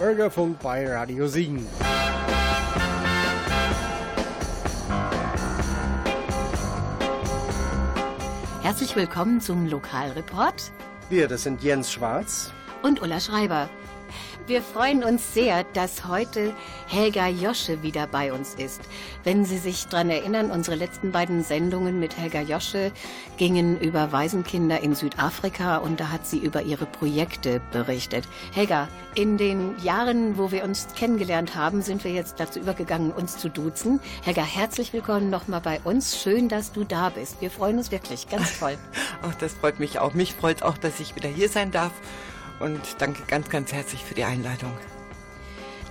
Bürgerfunk bei Radio Siegen. Herzlich willkommen zum Lokalreport. Wir, das sind Jens Schwarz und Ulla Schreiber. Wir freuen uns sehr, dass heute Helga Josche wieder bei uns ist. Wenn Sie sich daran erinnern, unsere letzten beiden Sendungen mit Helga Josche gingen über Waisenkinder in Südafrika und da hat sie über ihre Projekte berichtet. Helga, in den Jahren, wo wir uns kennengelernt haben, sind wir jetzt dazu übergegangen, uns zu duzen. Helga, herzlich willkommen nochmal bei uns. Schön, dass du da bist. Wir freuen uns wirklich, ganz toll. Ach, das freut mich auch. Mich freut es auch, dass ich wieder hier sein darf. Und danke ganz, ganz herzlich für die Einladung.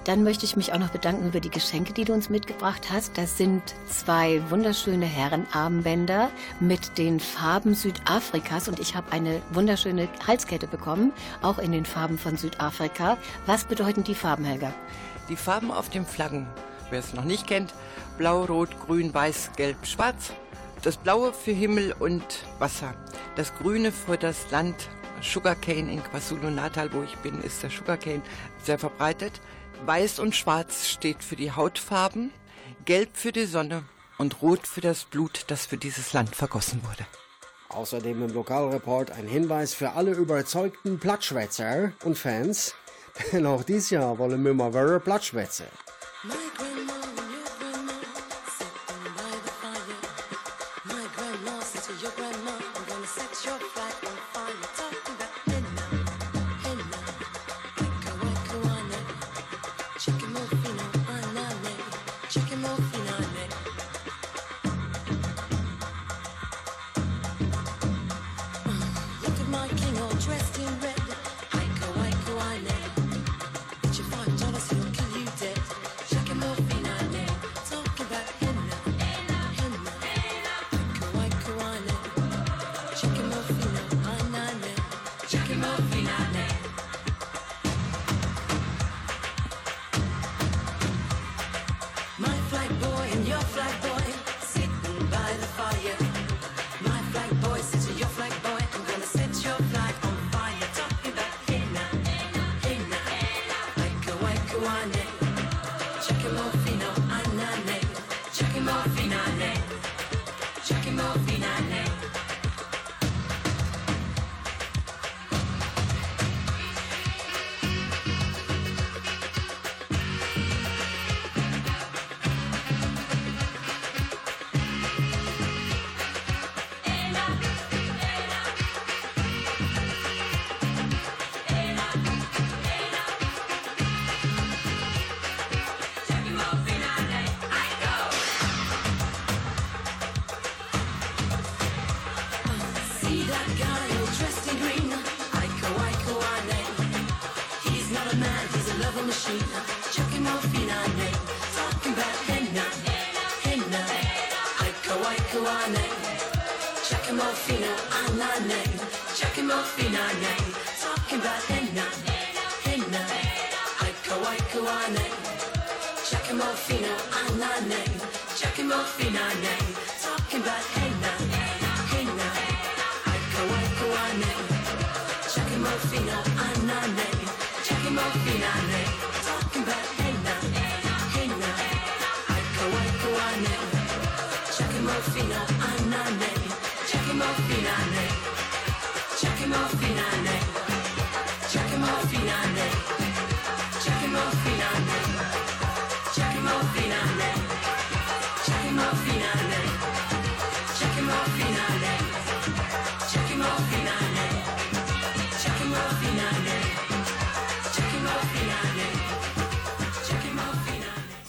Dann möchte ich mich auch noch bedanken über die Geschenke, die du uns mitgebracht hast. Das sind zwei wunderschöne Herrenarmbänder mit den Farben Südafrikas. Und ich habe eine wunderschöne Halskette bekommen, auch in den Farben von Südafrika. Was bedeuten die Farben, Helga? Die Farben auf den Flaggen, wer es noch nicht kennt, blau, rot, grün, weiß, gelb, schwarz. Das Blaue für Himmel und Wasser. Das Grüne für das Land Sugarcane in KwaZulu-Natal, wo ich bin, ist der Sugarcane sehr verbreitet. Weiß und Schwarz steht für die Hautfarben, Gelb für die Sonne und Rot für das Blut, das für dieses Land vergossen wurde. Außerdem im Lokalreport ein Hinweis für alle überzeugten Plattschwätzer und Fans, denn auch dieses Jahr wollen wir mal wieder Plattschwätze.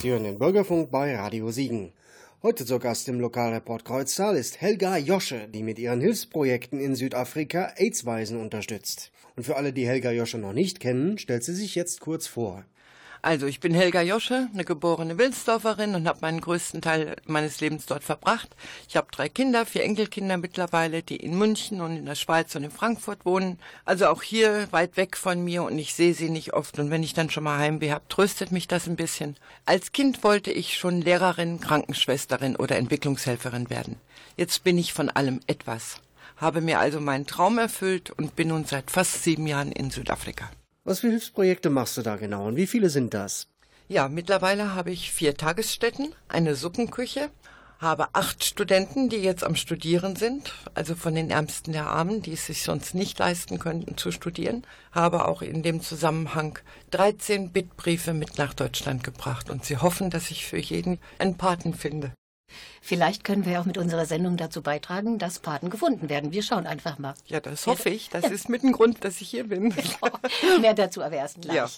Sie hören den Bürgerfunk bei Radio Siegen. Heute zu Gast im Lokalreport Kreuztal ist Helga Josche, die mit ihren Hilfsprojekten in Südafrika AIDS-Waisen unterstützt. Und für alle, die Helga Josche noch nicht kennen, stellt sie sich jetzt kurz vor. Also, ich bin Helga Josche, eine geborene Wilnsdorferin und habe meinen größten Teil meines Lebens dort verbracht. Ich habe 3 Kinder, 4 Enkelkinder mittlerweile, die in München und in der Schweiz und in Frankfurt wohnen. Also auch hier weit weg von mir und ich sehe sie nicht oft. Und wenn ich dann schon mal Heimweh habe, tröstet mich das ein bisschen. Als Kind wollte ich schon Lehrerin, Krankenschwesterin oder Entwicklungshelferin werden. Jetzt bin ich von allem etwas, habe mir also meinen Traum erfüllt und bin nun seit fast 7 Jahren in Südafrika. Was für Hilfsprojekte machst du da genau und wie viele sind das? Ja, mittlerweile habe ich 4 Tagesstätten, eine Suppenküche, habe 8 Studenten, die jetzt am Studieren sind, also von den Ärmsten der Armen, die es sich sonst nicht leisten könnten zu studieren, habe auch in dem Zusammenhang 13 Bittbriefe mit nach Deutschland gebracht und sie hoffen, dass ich für jeden einen Paten finde. Vielleicht können wir auch mit unserer Sendung dazu beitragen, dass Paten gefunden werden. Wir schauen einfach mal. Ja, das hoffe ich. Das ist mit dem Grund, dass ich hier bin. Genau. Mehr dazu aber erst gleich. Ja.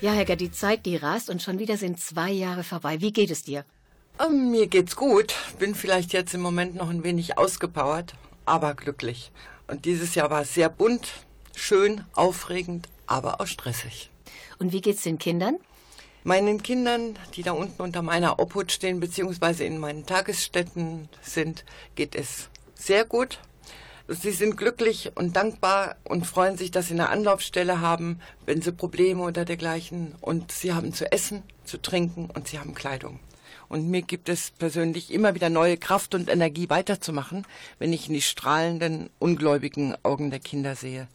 Ja, Helga, die Zeit, die rast und schon wieder sind 2 Jahre vorbei. Wie geht es dir? Mir geht's gut. Bin vielleicht jetzt im Moment noch ein wenig ausgepowert, aber glücklich. Und dieses Jahr war es sehr bunt, schön, aufregend, aber auch stressig. Und wie geht's den Kindern? Meinen Kindern, die da unten unter meiner Obhut stehen, beziehungsweise in meinen Tagesstätten sind, geht es sehr gut. Sie sind glücklich und dankbar und freuen sich, dass sie eine Anlaufstelle haben, wenn sie Probleme oder dergleichen. Und sie haben zu essen, zu trinken und sie haben Kleidung. Und mir gibt es persönlich immer wieder neue Kraft und Energie weiterzumachen, wenn ich in die strahlenden, ungläubigen Augen der Kinder sehe.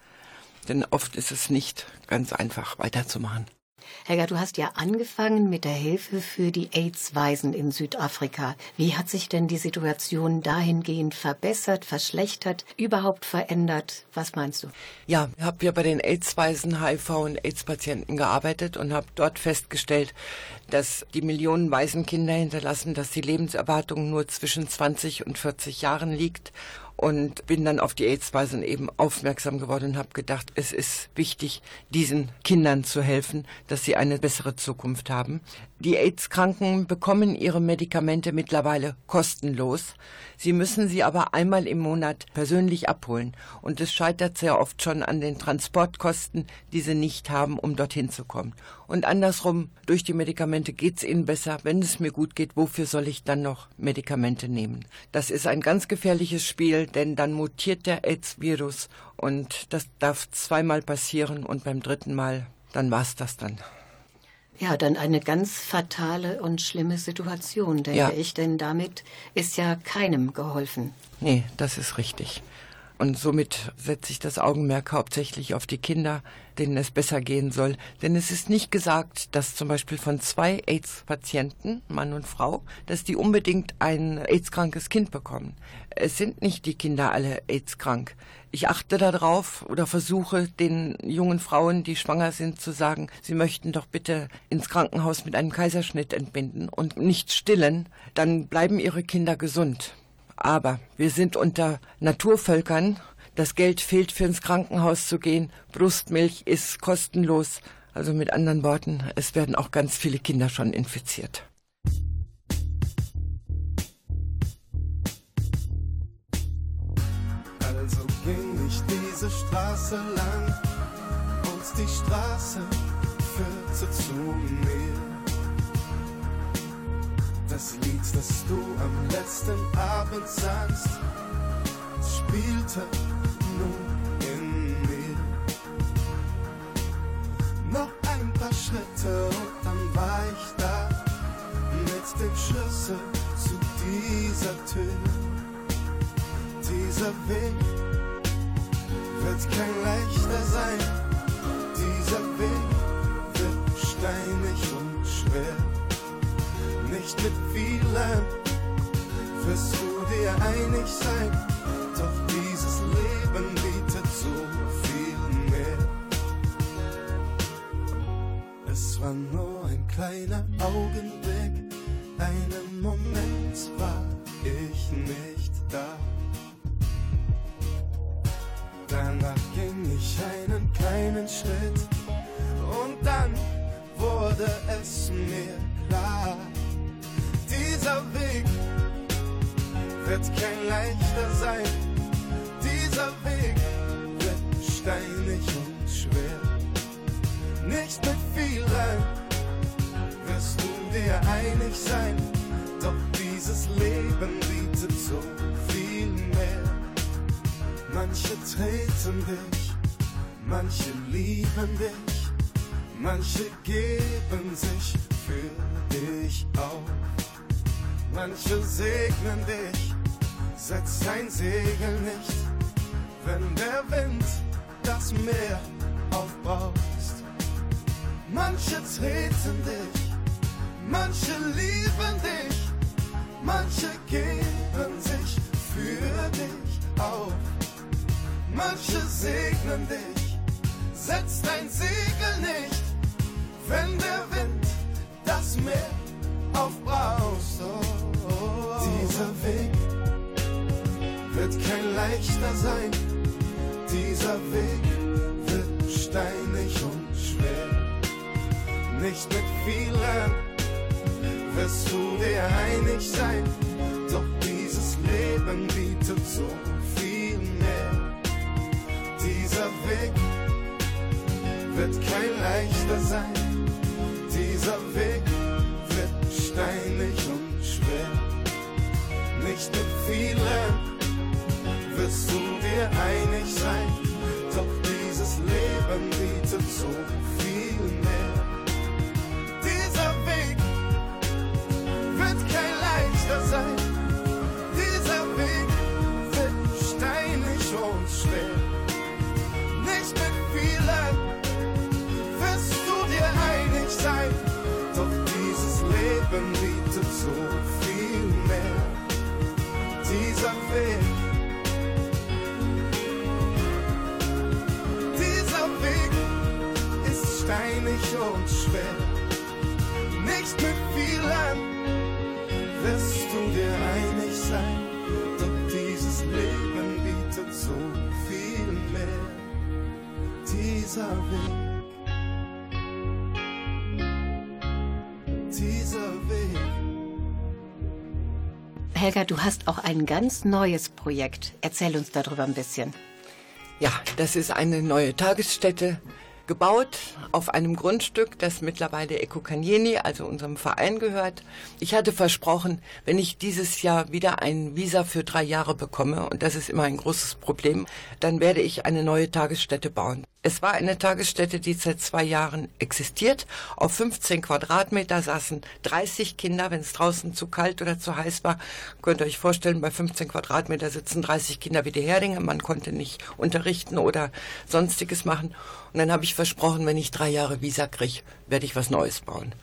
Denn oft ist es nicht ganz einfach weiterzumachen. Helga, du hast ja angefangen mit der Hilfe für die AIDS-Waisen in Südafrika. Wie hat sich denn die Situation dahingehend verbessert, verschlechtert, überhaupt verändert? Was meinst du? Ja, ich habe ja bei den AIDS-Waisen, HIV- und AIDS-Patienten gearbeitet und habe dort festgestellt, dass die Millionen Waisenkinder hinterlassen, dass die Lebenserwartung nur zwischen 20 und 40 Jahren liegt und bin dann auf die AIDS-Weisen eben aufmerksam geworden und habe gedacht, es ist wichtig, diesen Kindern zu helfen, dass sie eine bessere Zukunft haben. Die AIDS-Kranken bekommen ihre Medikamente mittlerweile kostenlos. Sie müssen sie aber einmal im Monat persönlich abholen. Und es scheitert sehr oft schon an den Transportkosten, die sie nicht haben, um dorthin zu kommen. Und andersrum, durch die Medikamente geht's ihnen besser. Wenn es mir gut geht, wofür soll ich dann noch Medikamente nehmen? Das ist ein ganz gefährliches Spiel, denn dann mutiert der AIDS-Virus. Und das darf zweimal passieren und beim dritten Mal, dann war's das dann. Ja, dann eine ganz fatale und schlimme Situation, denke ich, denn damit ist ja keinem geholfen. Nee, das ist richtig. Und somit setze ich das Augenmerk hauptsächlich auf die Kinder, denen es besser gehen soll. Denn es ist nicht gesagt, dass zum Beispiel von 2 AIDS-Patienten, Mann und Frau, dass die unbedingt ein AIDS-krankes Kind bekommen. Es sind nicht die Kinder alle AIDS-krank. Ich achte darauf oder versuche den jungen Frauen, die schwanger sind, zu sagen, sie möchten doch bitte ins Krankenhaus mit einem Kaiserschnitt entbinden und nicht stillen. Dann bleiben ihre Kinder gesund. Aber wir sind unter Naturvölkern. Das Geld fehlt, für ins Krankenhaus zu gehen. Brustmilch ist kostenlos. Also mit anderen Worten, es werden auch ganz viele Kinder schon infiziert. Also ging ich diese Straße lang und die Straße führte zu mir. Das Lied, das du am letzten Abend sangst, spielte nun in mir. Noch ein paar Schritte und dann war ich da, mit dem Schlüssel zu dieser Tür. Dieser Weg wird kein leichter sein, dieser Weg wird steinig und schwer. Nicht mit vielen wirst du dir einig sein, doch dieses Leben bietet so viel mehr. Es war nur ein kleiner Augenblick, einen Moment war ich nicht da. Danach ging ich einen kleinen Schritt und dann wurde es mir klar. Dieser Weg wird kein leichter sein, dieser Weg wird steinig und schwer. Nicht mit vielen wirst du dir einig sein, doch dieses Leben bietet so viel mehr. Manche treten dich, manche lieben dich, manche geben sich für dich auf. Manche segnen dich, setzt dein Segel nicht, wenn der Wind das Meer aufbraust. Manche treten dich, manche lieben dich, manche geben sich für dich auf. Manche segnen dich, setzt dein Segel nicht, wenn der Wind das Meer aufbraust. Dieser Weg wird kein leichter sein, dieser Weg wird steinig und schwer. Nicht mit vielen wirst du dir einig sein, doch dieses Leben bietet so viel mehr. Dieser Weg wird kein leichter sein, dieser Weg wird steinig und schwer. Nicht mit vielen wirst du dir einig sein, doch dieses Leben bietet so viel mehr. Dieser Weg wird kein leichter sein, dieser Weg wird steinig und schwer. Nicht mit vielen wirst du dir einig sein, doch dieses Leben bietet so viel mehr. Dieser Weg ist steinig und schwer. Nicht mit vielen wirst du dir einig sein, doch dieses Leben so viel mehr, dieser Weg, dieser Weg. Helga, du hast auch ein ganz neues Projekt. Erzähl uns darüber ein bisschen. Ja, das ist eine neue Tagesstätte, gebaut auf einem Grundstück, das mittlerweile Ekukhanyeni, also unserem Verein, gehört. Ich hatte versprochen, wenn ich dieses Jahr wieder ein Visa für 3 Jahre bekomme, und das ist immer ein großes Problem, dann werde ich eine neue Tagesstätte bauen. Es war eine Tagesstätte, die seit 2 Jahren existiert. Auf 15 Quadratmeter saßen 30 Kinder, wenn es draußen zu kalt oder zu heiß war. Könnt ihr euch vorstellen, bei 15 Quadratmeter sitzen 30 Kinder wie die Heringe. Man konnte nicht unterrichten oder Sonstiges machen. Und dann habe ich versprochen, wenn ich 3 Jahre Visa kriege, werde ich was Neues bauen.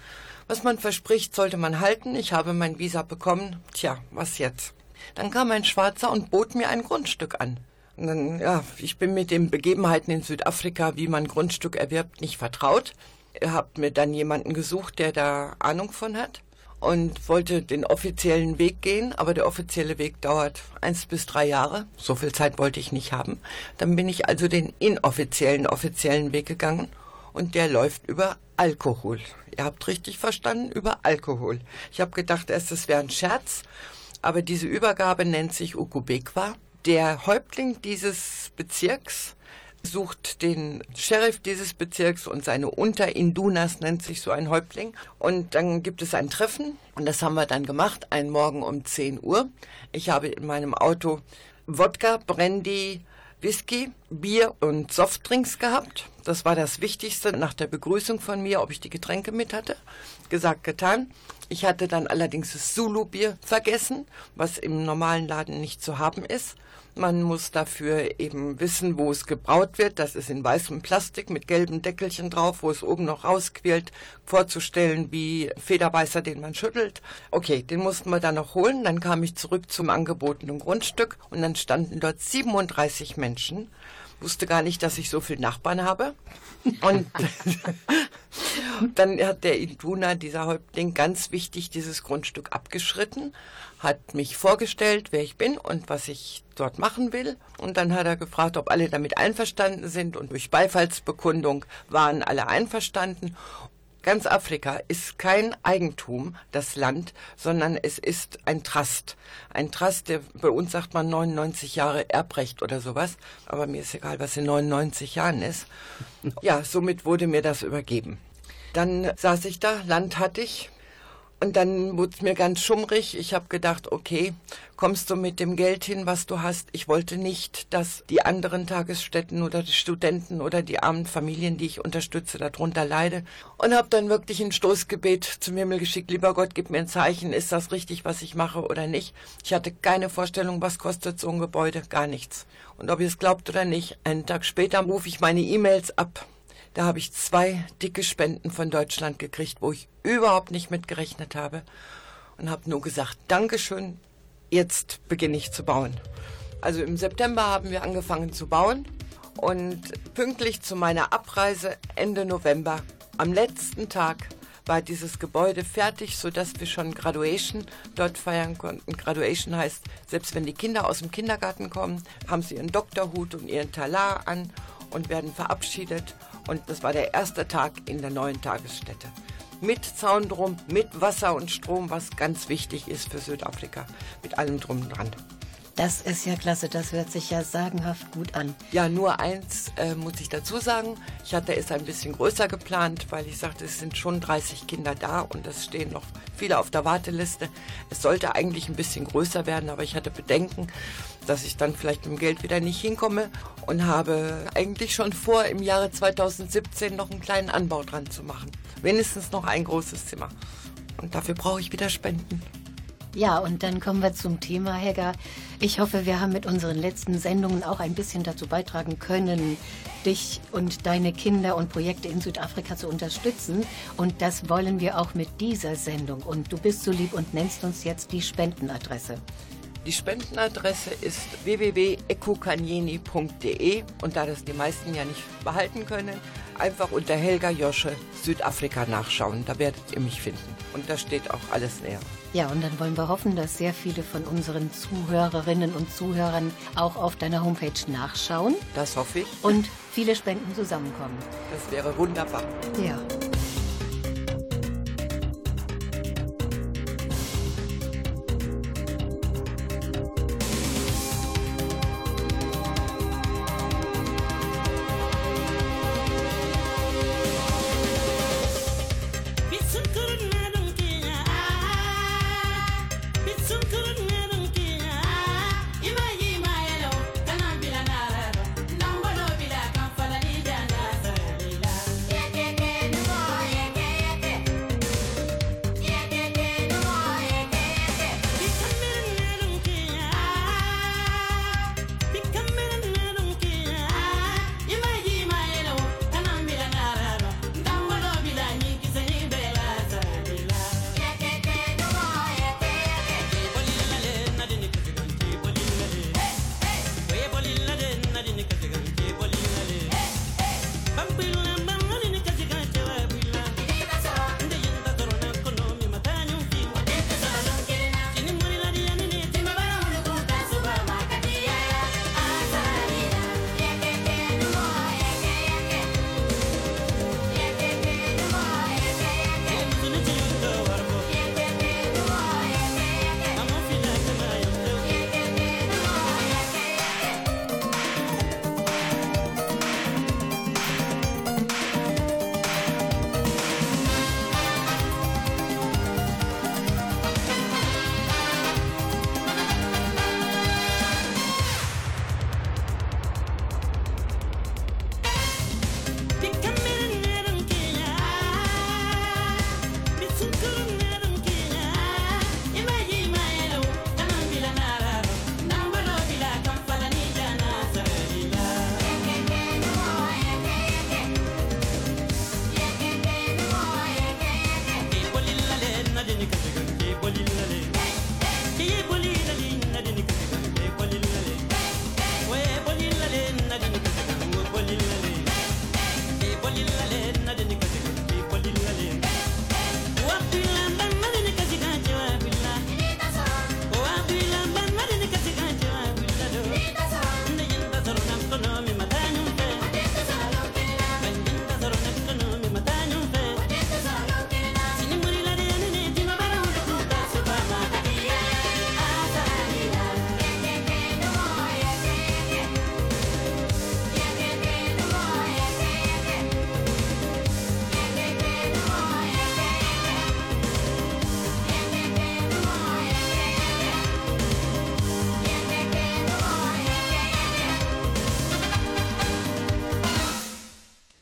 Was man verspricht, sollte man halten. Ich habe mein Visa bekommen. Tja, was jetzt? Dann kam ein Schwarzer und bot mir ein Grundstück an. Und dann, ja, ich bin mit den Begebenheiten in Südafrika, wie man Grundstück erwirbt, nicht vertraut. Ich habe mir dann jemanden gesucht, der da Ahnung von hat, und wollte den offiziellen Weg gehen. Aber der offizielle Weg dauert 1 bis 3 Jahre. So viel Zeit wollte ich nicht haben. Dann bin ich also den offiziellen Weg gegangen. Und der läuft über Alkohol. Ihr habt richtig verstanden, über Alkohol. Ich habe gedacht erst, es wäre ein Scherz. Aber diese Übergabe nennt sich Ukubequa. Der Häuptling dieses Bezirks sucht den Sheriff dieses Bezirks und seine Unterindunas, nennt sich so ein Häuptling. Und dann gibt es ein Treffen, und das haben wir dann gemacht, einen Morgen um 10 Uhr. Ich habe in meinem Auto Wodka, Brandy, Whisky, Bier und Softdrinks gehabt. Das war das Wichtigste nach der Begrüßung von mir, ob ich die Getränke mit hatte. Gesagt, getan. Ich hatte dann allerdings das Zulu-Bier vergessen, was im normalen Laden nicht zu haben ist. Man muss dafür eben wissen, wo es gebraut wird. Das ist in weißem Plastik mit gelben Deckelchen drauf, wo es oben noch rausquillt. Vorzustellen wie Federweißer, den man schüttelt. Okay, den mussten wir dann noch holen. Dann kam ich zurück zum angebotenen Grundstück, und dann standen dort 37 Menschen. Wusste gar nicht, dass ich so viele Nachbarn habe. Und dann hat der Induna, dieser Häuptling, ganz wichtig dieses Grundstück abgeschritten, hat mich vorgestellt, wer ich bin und was ich dort machen will. Und dann hat er gefragt, ob alle damit einverstanden sind. Und durch Beifallsbekundung waren alle einverstanden. Ganz Afrika ist kein Eigentum, das Land, sondern es ist ein Trust. Ein Trust, der bei uns sagt man 99 Jahre Erbrecht oder sowas. Aber mir ist egal, was in 99 Jahren ist. Ja, somit wurde mir das übergeben. Dann saß ich da, Land hatte ich. Und dann wurde es mir ganz schummrig. Ich habe gedacht, okay, kommst du mit dem Geld hin, was du hast? Ich wollte nicht, dass die anderen Tagesstätten oder die Studenten oder die armen Familien, die ich unterstütze, darunter leide. Und habe dann wirklich ein Stoßgebet zum Himmel geschickt. Lieber Gott, gib mir ein Zeichen, ist das richtig, was ich mache oder nicht? Ich hatte keine Vorstellung, was kostet so ein Gebäude, gar nichts. Und ob ihr es glaubt oder nicht, einen Tag später rufe ich meine E-Mails ab. Da habe ich 2 dicke Spenden von Deutschland gekriegt, wo ich überhaupt nicht mit gerechnet habe, und habe nur gesagt, Dankeschön, jetzt beginne ich zu bauen. Also im September haben wir angefangen zu bauen, und pünktlich zu meiner Abreise Ende November, am letzten Tag, war dieses Gebäude fertig, sodass wir schon Graduation dort feiern konnten. Graduation heißt, selbst wenn die Kinder aus dem Kindergarten kommen, haben sie ihren Doktorhut und ihren Talar an und werden verabschiedet. Und das war der erste Tag in der neuen Tagesstätte. Mit Zaun drum, mit Wasser und Strom, was ganz wichtig ist für Südafrika. Mit allem drum und dran. Das ist ja klasse, das hört sich ja sagenhaft gut an. Ja, nur eins muss ich dazu sagen. Ich hatte es ein bisschen größer geplant, weil ich sagte, es sind schon 30 Kinder da und es stehen noch viele auf der Warteliste. Es sollte eigentlich ein bisschen größer werden, aber ich hatte Bedenken, dass ich dann vielleicht mit dem Geld wieder nicht hinkomme, und habe eigentlich schon vor, im Jahre 2017 noch einen kleinen Anbau dran zu machen. Wenigstens noch ein großes Zimmer. Und dafür brauche ich wieder Spenden. Ja, und dann kommen wir zum Thema, Helga. Ich hoffe, wir haben mit unseren letzten Sendungen auch ein bisschen dazu beitragen können, dich und deine Kinder und Projekte in Südafrika zu unterstützen. Und das wollen wir auch mit dieser Sendung. Und du bist so lieb und nennst uns jetzt die Spendenadresse. Die Spendenadresse ist www.ekukhanyeni.de und da das die meisten ja nicht behalten können, einfach unter Helga Josche Südafrika nachschauen, da werdet ihr mich finden. Und da steht auch alles näher. Ja, und dann wollen wir hoffen, dass sehr viele von unseren Zuhörerinnen und Zuhörern auch auf deiner Homepage nachschauen. Das hoffe ich. Und viele Spenden zusammenkommen. Das wäre wunderbar. Ja.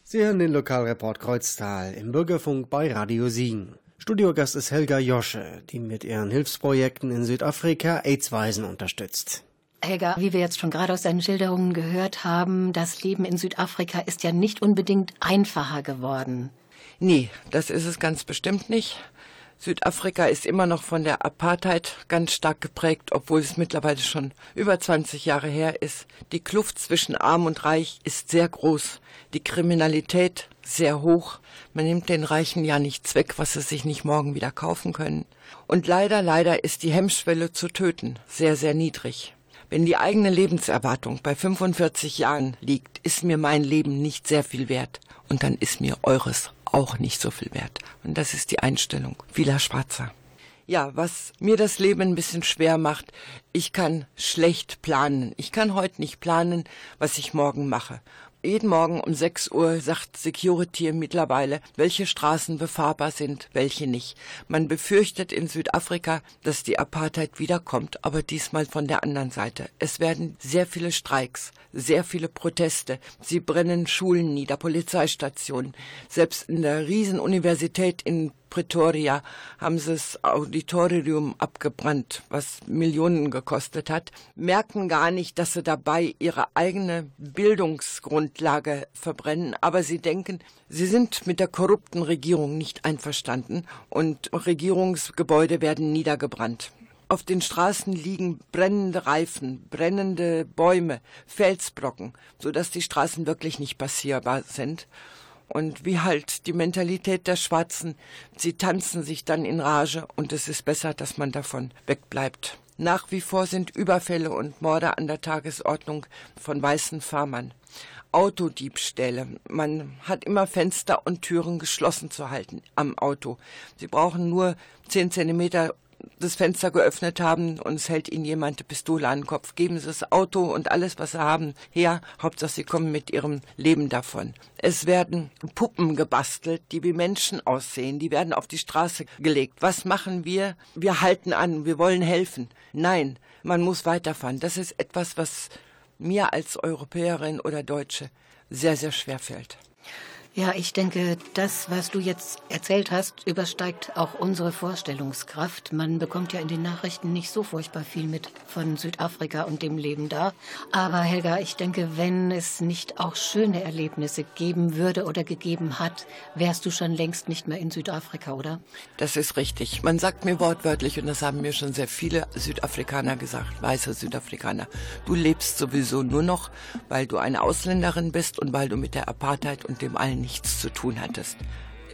Sie hören den Lokalreport Kreuztal im Bürgerfunk bei Radio Siegen. Studiogast ist Helga Josche, die mit ihren Hilfsprojekten in Südafrika AIDS-Waisen unterstützt. Helga, wie wir jetzt schon gerade aus deinen Schilderungen gehört haben, das Leben in Südafrika ist ja nicht unbedingt einfacher geworden. Nee, das ist es ganz bestimmt nicht. Südafrika ist immer noch von der Apartheid ganz stark geprägt, obwohl es mittlerweile schon über 20 Jahre her ist. Die Kluft zwischen Arm und Reich ist sehr groß, die Kriminalität sehr hoch. Man nimmt den Reichen ja nichts weg, was sie sich nicht morgen wieder kaufen können. Und leider ist die Hemmschwelle zu töten sehr, sehr niedrig. Wenn die eigene Lebenserwartung bei 45 Jahren liegt, ist mir mein Leben nicht sehr viel wert. Und dann ist mir eures auch nicht so viel wert. Und das ist die Einstellung vieler Schwarzer. Ja, was mir das Leben ein bisschen schwer macht, ich kann schlecht planen. Ich kann heute nicht planen, was ich morgen mache. Jeden Morgen um 6 Uhr sagt Security mittlerweile, welche Straßen befahrbar sind, welche nicht. Man befürchtet in Südafrika, dass die Apartheid wiederkommt, aber diesmal von der anderen Seite. Es werden sehr viele Streiks, sehr viele Proteste. Sie brennen Schulen nieder, Polizeistationen. Selbst in der Riesenuniversität in Pretoria haben sie das Auditorium abgebrannt, was Millionen gekostet hat, merken gar nicht, dass sie dabei ihre eigene Bildungsgrundlage verbrennen, aber sie denken, sie sind mit der korrupten Regierung nicht einverstanden und Regierungsgebäude werden niedergebrannt. Auf den Straßen liegen brennende Reifen, brennende Bäume, Felsbrocken, sodass die Straßen wirklich nicht passierbar sind. Und wie halt die Mentalität der Schwarzen, sie tanzen sich dann in Rage und es ist besser, dass man davon wegbleibt. Nach wie vor sind Überfälle und Morde an der Tagesordnung von weißen Farmern. Autodiebstähle. Man hat immer Fenster und Türen geschlossen zu halten am Auto. Sie brauchen nur 10 Zentimeter das Fenster geöffnet haben und es hält ihnen jemand eine Pistole an den Kopf. Geben sie das Auto und alles, was sie haben, her. Hauptsache, sie kommen mit ihrem Leben davon. Es werden Puppen gebastelt, die wie Menschen aussehen. Die werden auf die Straße gelegt. Was machen wir? Wir halten an. Wir wollen helfen. Nein, man muss weiterfahren. Das ist etwas, was mir als Europäerin oder Deutsche sehr, sehr schwer fällt. Ja, ich denke, das, was du jetzt erzählt hast, übersteigt auch unsere Vorstellungskraft. Man bekommt ja in den Nachrichten nicht so furchtbar viel mit von Südafrika und dem Leben da. Aber Helga, ich denke, wenn es nicht auch schöne Erlebnisse geben würde oder gegeben hat, wärst du schon längst nicht mehr in Südafrika, oder? Das ist richtig. Man sagt mir wortwörtlich, und das haben mir schon sehr viele Südafrikaner gesagt, weiße Südafrikaner, du lebst sowieso nur noch, weil du eine Ausländerin bist und weil du mit der Apartheid und dem allen nichts zu tun hattest.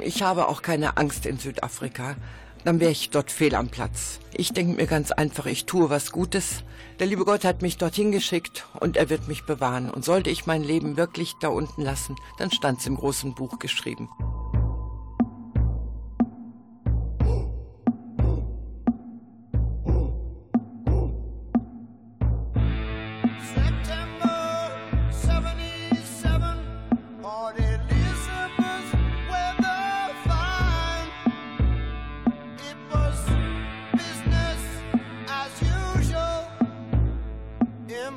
Ich habe auch keine Angst in Südafrika, dann wäre ich dort fehl am Platz. Ich denke mir ganz einfach, ich tue was Gutes. Der liebe Gott hat mich dorthin geschickt und er wird mich bewahren. Und sollte ich mein Leben wirklich da unten lassen, dann stand es im großen Buch geschrieben.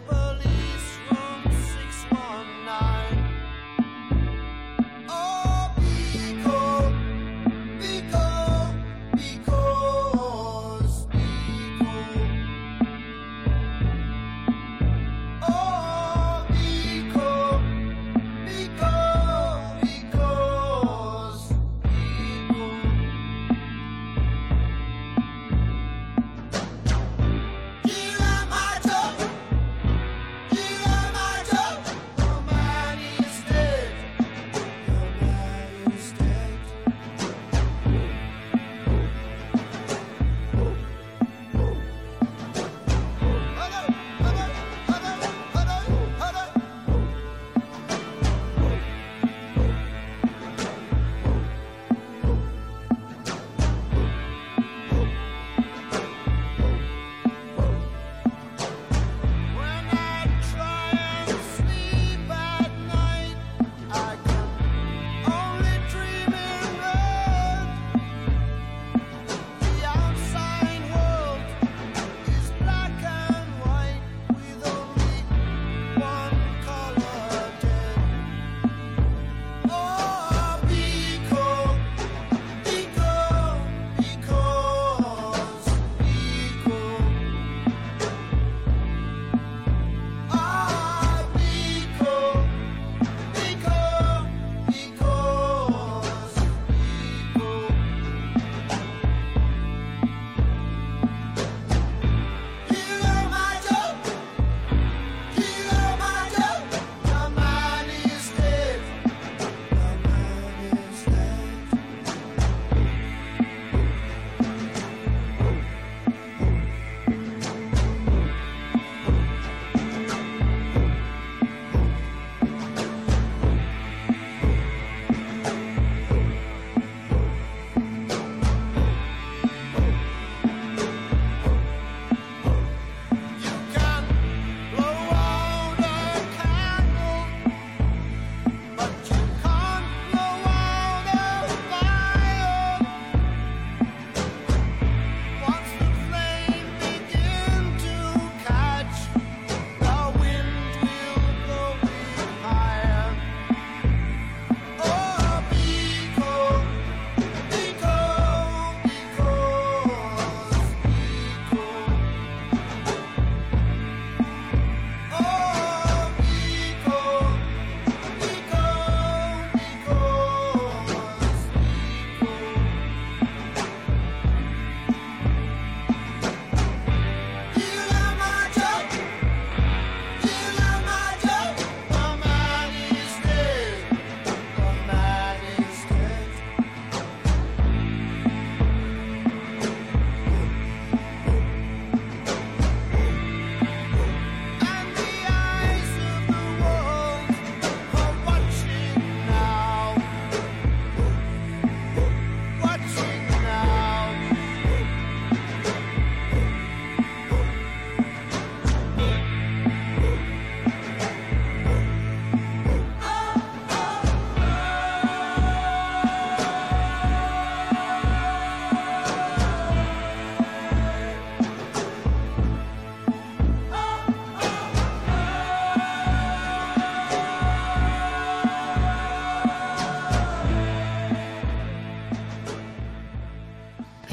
Police room 619. Oh,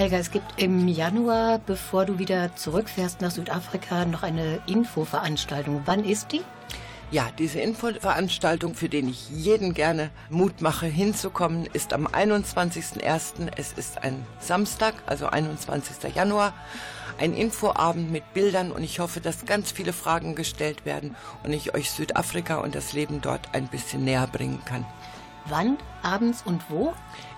Helga, es gibt im Januar, bevor du wieder zurückfährst nach Südafrika, noch eine Infoveranstaltung. Wann ist die? Ja, diese Infoveranstaltung, für den ich jeden gerne Mut mache, hinzukommen, ist am 21.01. Es ist ein Samstag, also 21. Januar. Ein Infoabend mit Bildern und ich hoffe, dass ganz viele Fragen gestellt werden und ich euch Südafrika und das Leben dort ein bisschen näher bringen kann. Wann, abends und wo?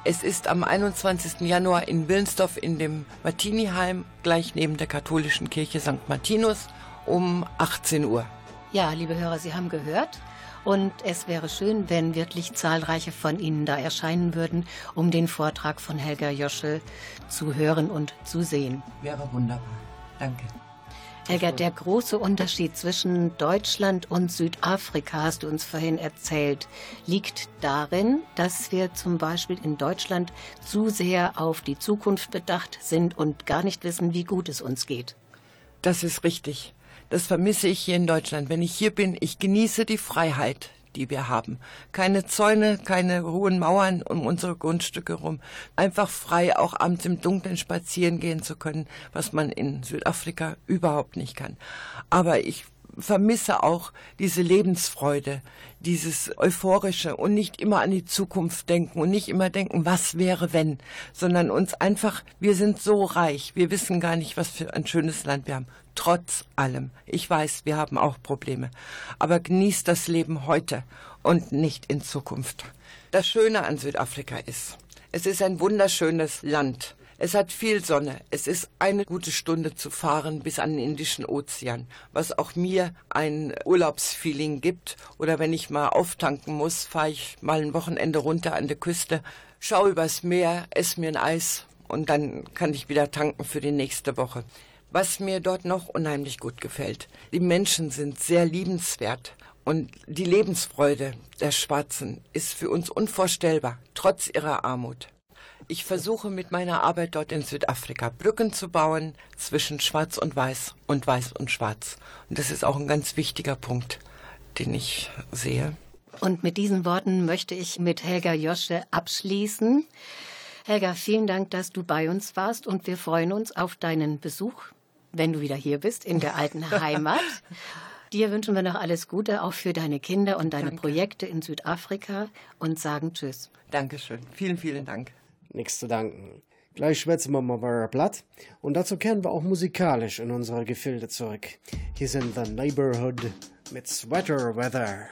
Es ist am 21. Januar in Wilnsdorf in dem Martiniheim, gleich neben der katholischen Kirche St. Martinus, um 18 Uhr. Ja, liebe Hörer, Sie haben gehört. Und es wäre schön, wenn wirklich zahlreiche von Ihnen da erscheinen würden, um den Vortrag von Helga Josche zu hören und zu sehen. Wäre wunderbar. Danke. Helga, der große Unterschied zwischen Deutschland und Südafrika, hast du uns vorhin erzählt, liegt darin, dass wir zum Beispiel in Deutschland zu sehr auf die Zukunft bedacht sind und gar nicht wissen, wie gut es uns geht. Das ist richtig. Das vermisse ich hier in Deutschland. Wenn ich hier bin, ich genieße die Freiheit, die wir haben. Keine Zäune, keine hohen Mauern um unsere Grundstücke rum. Einfach frei, auch abends im Dunkeln spazieren gehen zu können, was man in Südafrika überhaupt nicht kann. Aber ich vermisse auch diese Lebensfreude, dieses Euphorische und nicht immer an die Zukunft denken und nicht immer denken, was wäre wenn, sondern uns einfach, wir sind so reich, wir wissen gar nicht, was für ein schönes Land wir haben. Trotz allem. Ich weiß, wir haben auch Probleme. Aber genießt das Leben heute und nicht in Zukunft. Das Schöne an Südafrika ist, es ist ein wunderschönes Land. Es hat viel Sonne. Es ist eine gute Stunde zu fahren bis an den Indischen Ozean, was auch mir ein Urlaubsfeeling gibt. Oder wenn ich mal auftanken muss, fahre ich mal ein Wochenende runter an die Küste, schaue übers Meer, esse mir ein Eis und dann kann ich wieder tanken für die nächste Woche. Was mir dort noch unheimlich gut gefällt, die Menschen sind sehr liebenswert. Und die Lebensfreude der Schwarzen ist für uns unvorstellbar, trotz ihrer Armut. Ich versuche mit meiner Arbeit dort in Südafrika Brücken zu bauen zwischen Schwarz und Weiß und Weiß und Schwarz. Und das ist auch ein ganz wichtiger Punkt, den ich sehe. Und mit diesen Worten möchte ich mit Helga Josche abschließen. Helga, vielen Dank, dass du bei uns warst und wir freuen uns auf deinen Besuch, wenn du wieder hier bist, in der alten Heimat. Dir wünschen wir noch alles Gute, auch für deine Kinder und deine Projekte in Südafrika und sagen Tschüss. Dankeschön. Vielen, vielen Dank. Nichts zu danken. Gleich schwätzen wir mal über Platt. Und dazu kehren wir auch musikalisch in unsere Gefilde zurück. Hier sind The Neighborhood mit Sweater Weather.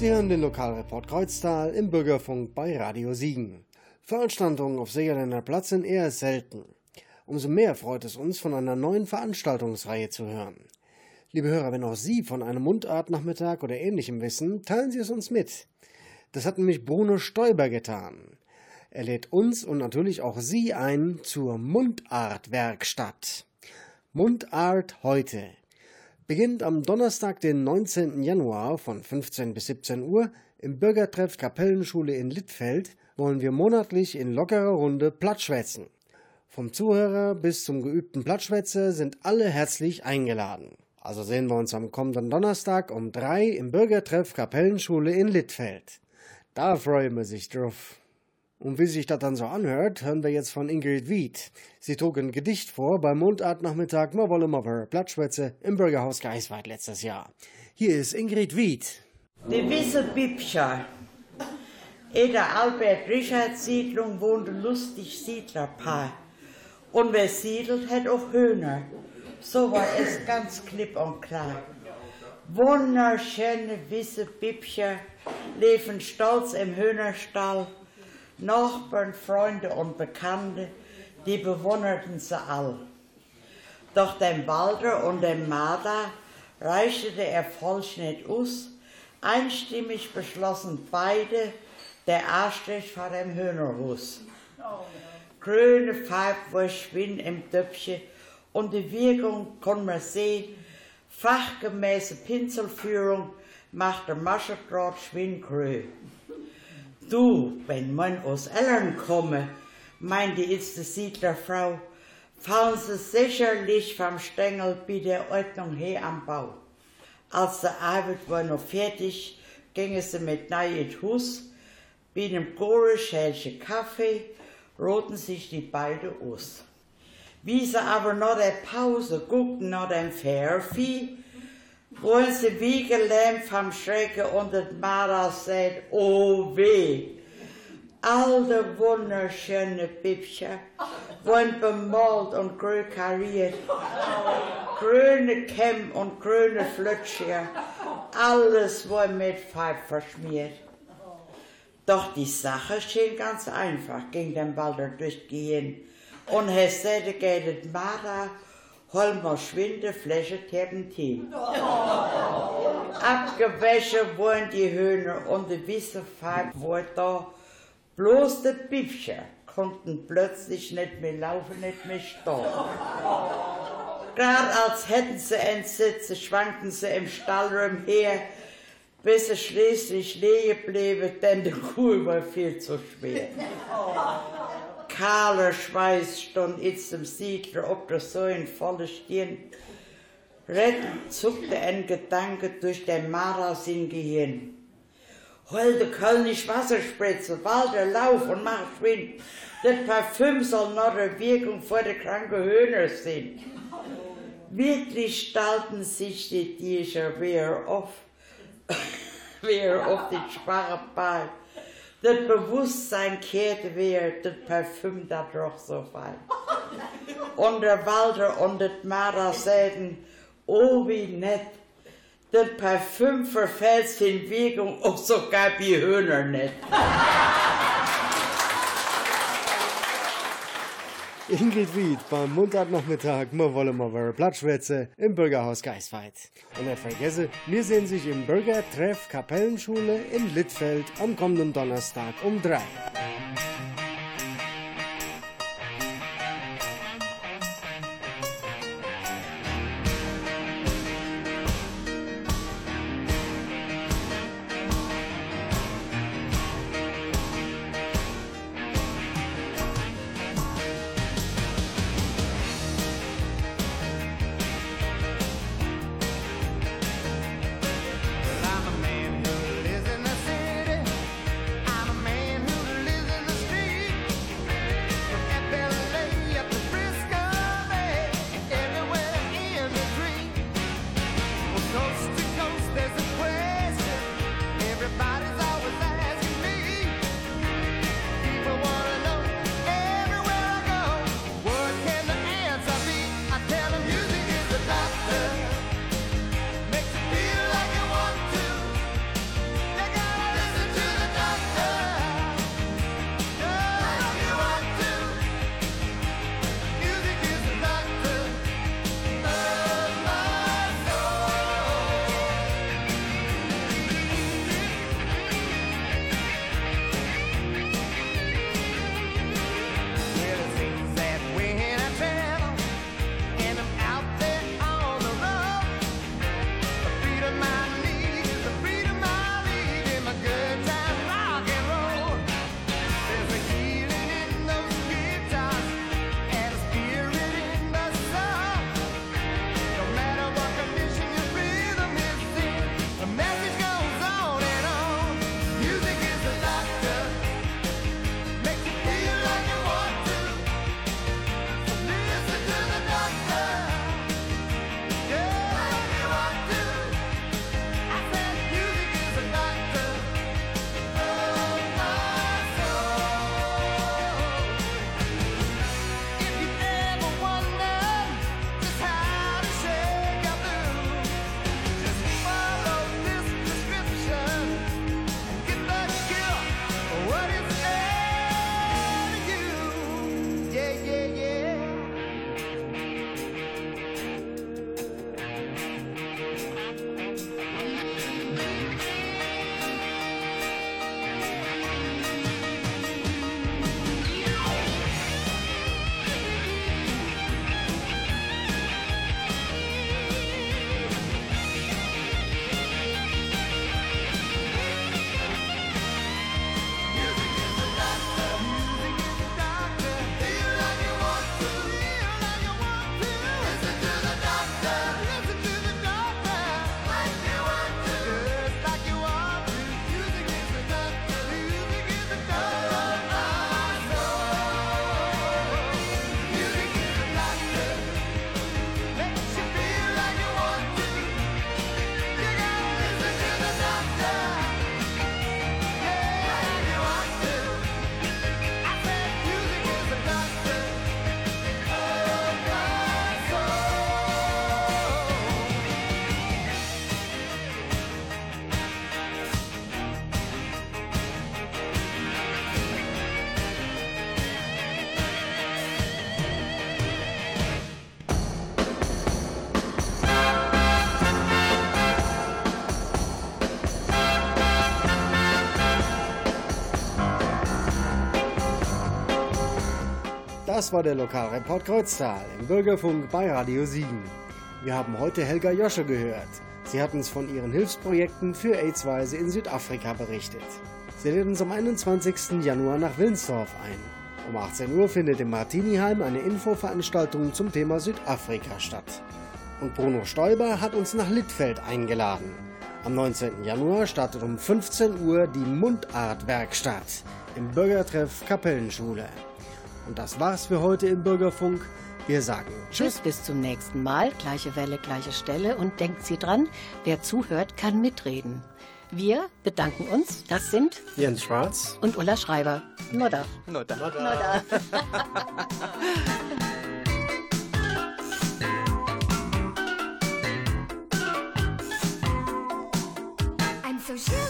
Wir hören den Lokalreport Kreuztal im Bürgerfunk bei Radio Siegen. Veranstaltungen auf Siegerländer Platz sind eher selten. Umso mehr freut es uns, von einer neuen Veranstaltungsreihe zu hören. Liebe Hörer, wenn auch Sie von einem Mundartnachmittag oder Ähnlichem wissen, teilen Sie es uns mit. Das hat nämlich Bruno Stoiber getan. Er lädt uns und natürlich auch Sie ein zur Mundartwerkstatt. Mundart heute beginnt am Donnerstag, den 19. Januar von 15 bis 17 Uhr im Bürgertreff Kapellenschule in Littfeld wollen wir monatlich in lockerer Runde plattschwätzen. Vom Zuhörer bis zum geübten Plattschwätzer sind alle herzlich eingeladen. Also sehen wir uns am kommenden Donnerstag um 3 im Bürgertreff Kapellenschule in Littfeld. Da freuen wir sich drauf. Und wie sich das dann so anhört, hören wir jetzt von Ingrid Wied. Sie trug ein Gedicht vor beim Mundartnachmittag Ma Wolle Ma Wöre Plattschwätze im Bürgerhaus Geisweid letztes Jahr. Hier ist Ingrid Wied. Die Wisse Bibscher. In der Albert-Richards-Siedlung wohnte lustig Siedlerpaar. Und wer siedelt, hat auch Hühner. So war es ganz klipp und klar. Wunderschöne Wisse Bibscher leben stolz im Hühnerstall. Nachbarn, Freunde und Bekannte, die bewunderten sie all. Doch dem Walder und dem Marder reichte der Erfolg nicht aus. Einstimmig beschlossen beide, der Arschstrich war dem Hühnerhus. Grüne Farbwurst schwindt im Töpfchen und die Wirkung kann man sehen. Fachgemäße Pinselführung macht der Maschendraht schwindgrün. Du, wenn man aus Ellern komme, meinte jetzt die Siedlerfrau, fallen sie sicherlich vom Stängel bei der Ordnung her am Bau. Als der Arbeit war noch fertig, gingen sie mit neu ins Haus. Bei einem guten Schälchen Kaffee roten sich die beiden aus. Wie sie aber nach der Pause guckten nach dem Fährvieh, wollen sie wie gelähmt vom Schrecken und das Mara sagt, oh weh. Alte wunderschöne Bibscher wurden bemalt und grün kariert. Grüne Kämm und grüne Flötscher, alles wurde mit Pfeif verschmiert. Doch die Sache schien ganz einfach, ging dem Walder durch die Gehirn. Und er sagte, geht das Mara, holen wir schwinde Fläche Terpentin. Abgewäsche wurden die Hühner und die Wisse Farbe wurde da. Bloß die Bibscher konnten plötzlich nicht mehr laufen, nicht mehr stehen. Gerade als hätten sie Entsetze, schwankten sie im Stallraum her, bis sie schließlich liegen blieben, denn die Kuh war viel zu schwer. Kahler Schweiß stand jetzt dem Siedler ob der Säulen volle Stirn. Rettend zuckte ein Gedanke durch den Mara sein Gehirn. Hol de Kölnisch Wasserspritze, Walter, lauf und mach schwind. Das Parfüm soll noch eine Wirkung vor der kranken Höhner sein. Wirklich stallten sich die Tierscher wehr auf den schwachen Ball. Das Bewusstsein kehrte wieder, das Parfüm, das roch so fein. Und der Walter und das Mara sagten, oh wie nett, das Parfüm verfällt seine Wirkung auch sogar wie Hühner nicht. Ingrid Wied beim Mundartnachmittag, ma wolle ma wöre Plattschwätze im Bürgerhaus Geisweid. Und nicht vergesse, wir sehen sich im Bürgertreff Kapellenschule in Littfeld am kommenden Donnerstag um 3. Who lives Das war der Lokalreport Kreuztal im Bürgerfunk bei Radio Siegen. Wir haben heute Helga Josche gehört. Sie hat uns von ihren Hilfsprojekten für Aids-Weise in Südafrika berichtet. Sie lädt uns am 21. Januar nach Wilnsdorf ein. Um 18 Uhr findet im Martiniheim eine Infoveranstaltung zum Thema Südafrika statt. Und Bruno Stoiber hat uns nach Littfeld eingeladen. Am 19. Januar startet um 15 Uhr die Mundartwerkstatt im Bürgertreff Kapellenschule. Und das war's für heute im Bürgerfunk. Wir sagen Tschüss. Bis zum nächsten Mal. Gleiche Welle, gleiche Stelle. Und denkt Sie dran, wer zuhört, kann mitreden. Wir bedanken uns. Das sind Jens Schwarz und Ulla Schreiber. Nodda. So